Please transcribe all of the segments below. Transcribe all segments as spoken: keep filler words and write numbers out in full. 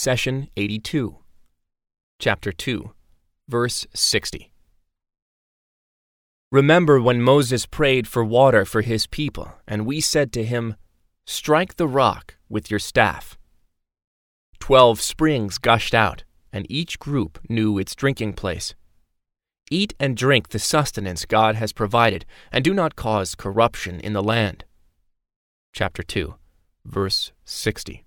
Session eighty-two, Chapter two, Verse sixty. Remember when Moses prayed for water for his people, and we said to him, "Strike the rock with your staff." Twelve springs gushed out, and each group knew its drinking place. Eat and drink the sustenance God has provided, and do not cause corruption in the land. Chapter two, verse sixty.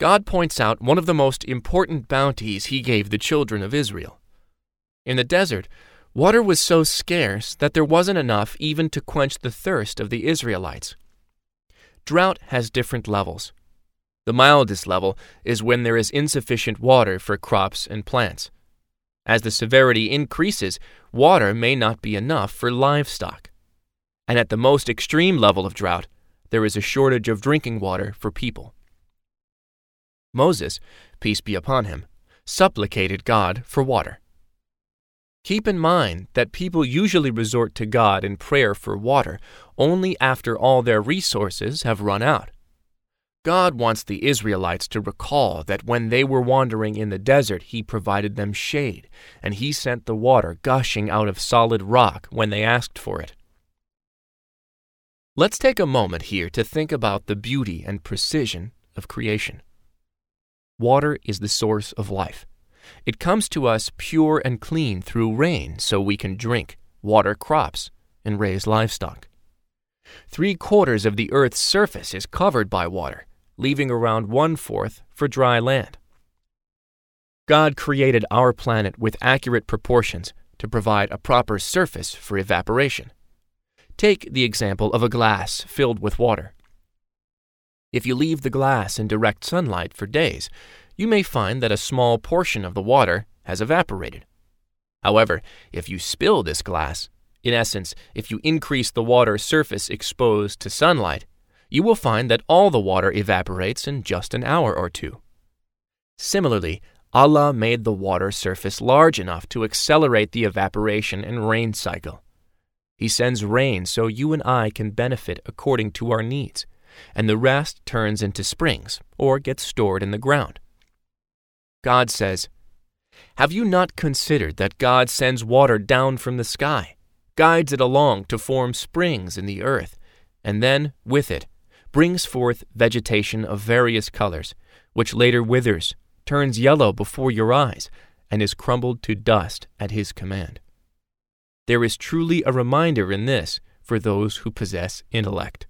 God points out one of the most important bounties he gave the children of Israel. In the desert, water was so scarce that there wasn't enough even to quench the thirst of the Israelites. Drought has different levels. The mildest level is when there is insufficient water for crops and plants. As the severity increases, water may not be enough for livestock. And at the most extreme level of drought, there is a shortage of drinking water for people. Moses, peace be upon him, supplicated God for water. Keep in mind that people usually resort to God in prayer for water only after all their resources have run out. God wants the Israelites to recall that when they were wandering in the desert, he provided them shade, and he sent the water gushing out of solid rock when they asked for it. Let's take a moment here to think about the beauty and precision of creation. Water is the source of life. It comes to us pure and clean through rain so we can drink, water crops, and raise livestock. Three quarters of the earth's surface is covered by water, leaving around one-fourth for dry land. God created our planet with accurate proportions to provide a proper surface for evaporation. Take the example of a glass filled with water. If you leave the glass in direct sunlight for days, you may find that a small portion of the water has evaporated. However, if you spill this glass, in essence, if you increase the water surface exposed to sunlight, you will find that all the water evaporates in just an hour or two. Similarly, Allah made the water surface large enough to accelerate the evaporation and rain cycle. He sends rain so you and I can benefit according to our needs, and the rest turns into springs or gets stored in the ground. God says, "Have you not considered that God sends water down from the sky, guides it along to form springs in the earth, and then, with it, brings forth vegetation of various colors, which later withers, turns yellow before your eyes, and is crumbled to dust at his command?" There is truly a reminder in this for those who possess intellect.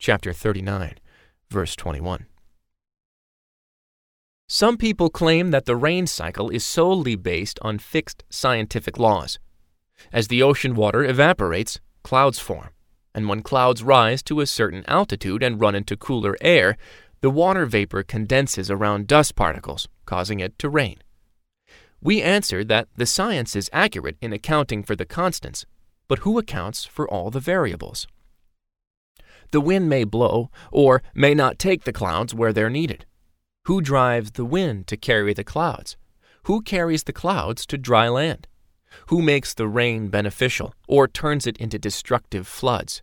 Chapter thirty-nine, verse twenty-one. Some people claim that the rain cycle is solely based on fixed scientific laws. As the ocean water evaporates, clouds form, and when clouds rise to a certain altitude and run into cooler air, the water vapor condenses around dust particles, causing it to rain. We answer that the science is accurate in accounting for the constants, but who accounts for all the variables? The wind may blow or may not take the clouds where they're needed. Who drives the wind to carry the clouds? Who carries the clouds to dry land? Who makes the rain beneficial or turns it into destructive floods?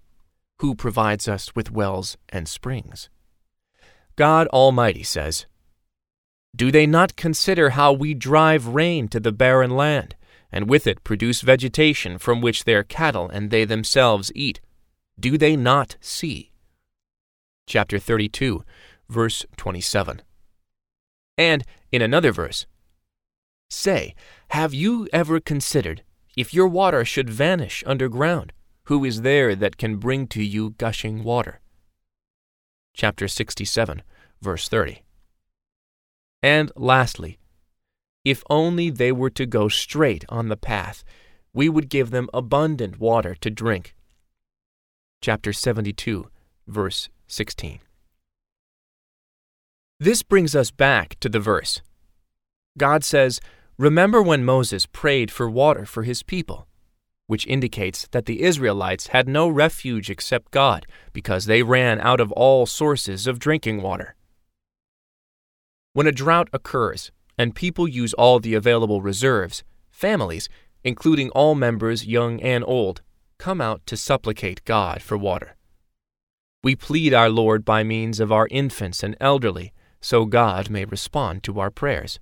Who provides us with wells and springs? God Almighty says, "Do they not consider how we drive rain to the barren land, and with it produce vegetation from which their cattle and they themselves eat? Do they not see?" Chapter thirty-two, verse twenty-seven. And in another verse, "Say, have you ever considered, if your water should vanish underground, who is there that can bring to you gushing water?" Chapter sixty-seven, verse thirty. And lastly, "If only they were to go straight on the path, we would give them abundant water to drink." Chapter seventy-two, verse sixteen. This brings us back to the verse. God says, "Remember when Moses prayed for water for his people," which indicates that the Israelites had no refuge except God because they ran out of all sources of drinking water. When a drought occurs and people use all the available reserves, families, including all members young and old, come out to supplicate God for water. We plead our Lord by means of our infants and elderly, so God may respond to our prayers."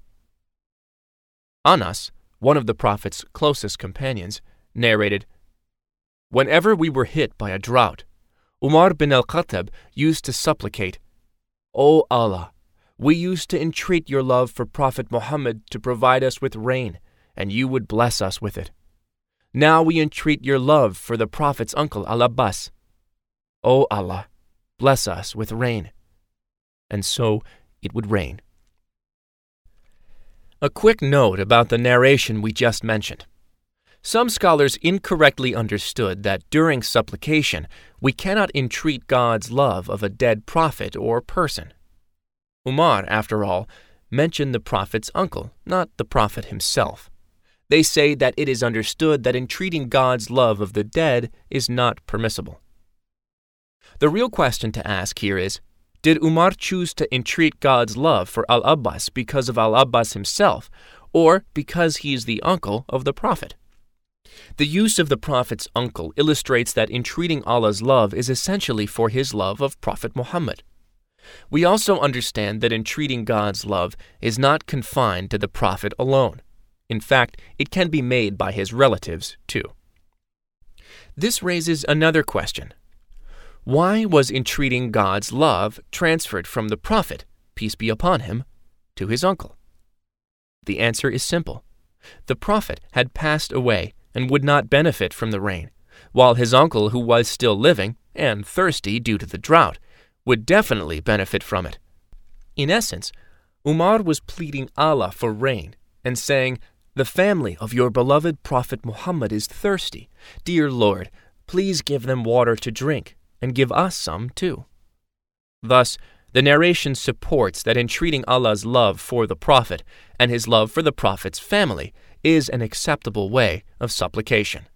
Anas, one of the Prophet's closest companions, narrated, "Whenever we were hit by a drought, Umar bin al-Khattab used to supplicate, 'O Allah, we used to entreat your love for Prophet Muhammad to provide us with rain, and you would bless us with it. Now we entreat your love for the Prophet's uncle al-Abbas. O Allah, bless us with rain.' And so it would rain." A quick note about the narration we just mentioned. Some scholars incorrectly understood that during supplication, we cannot entreat God's love of a dead prophet or person. Umar, after all, mentioned the prophet's uncle, not the prophet himself. They say that it is understood that entreating God's love of the dead is not permissible. The real question to ask here is, did Umar choose to entreat God's love for al-Abbas because of al-Abbas himself, or because he is the uncle of the Prophet? The use of the Prophet's uncle illustrates that entreating Allah's love is essentially for his love of Prophet Muhammad. We also understand that entreating God's love is not confined to the Prophet alone. In fact, it can be made by his relatives, too. This raises another question. Why was entreating God's love transferred from the Prophet, peace be upon him, to his uncle? The answer is simple. The Prophet had passed away and would not benefit from the rain, while his uncle, who was still living and thirsty due to the drought, would definitely benefit from it. In essence, Umar was pleading Allah for rain and saying, "The family of your beloved Prophet Muhammad is thirsty. Dear Lord, please give them water to drink, and give us some too." Thus, the narration supports that entreating Allah's love for the Prophet and his love for the Prophet's family is an acceptable way of supplication.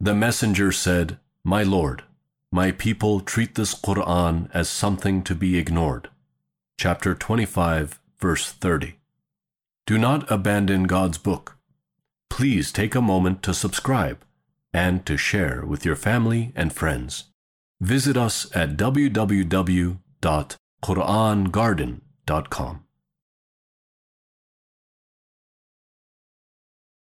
The messenger said, "My Lord, my people treat this Quran as something to be ignored." Chapter twenty-five, verse thirty. Do not abandon God's book. Please take a moment to subscribe and to share with your family and friends. Visit us at w w w dot quran garden dot com.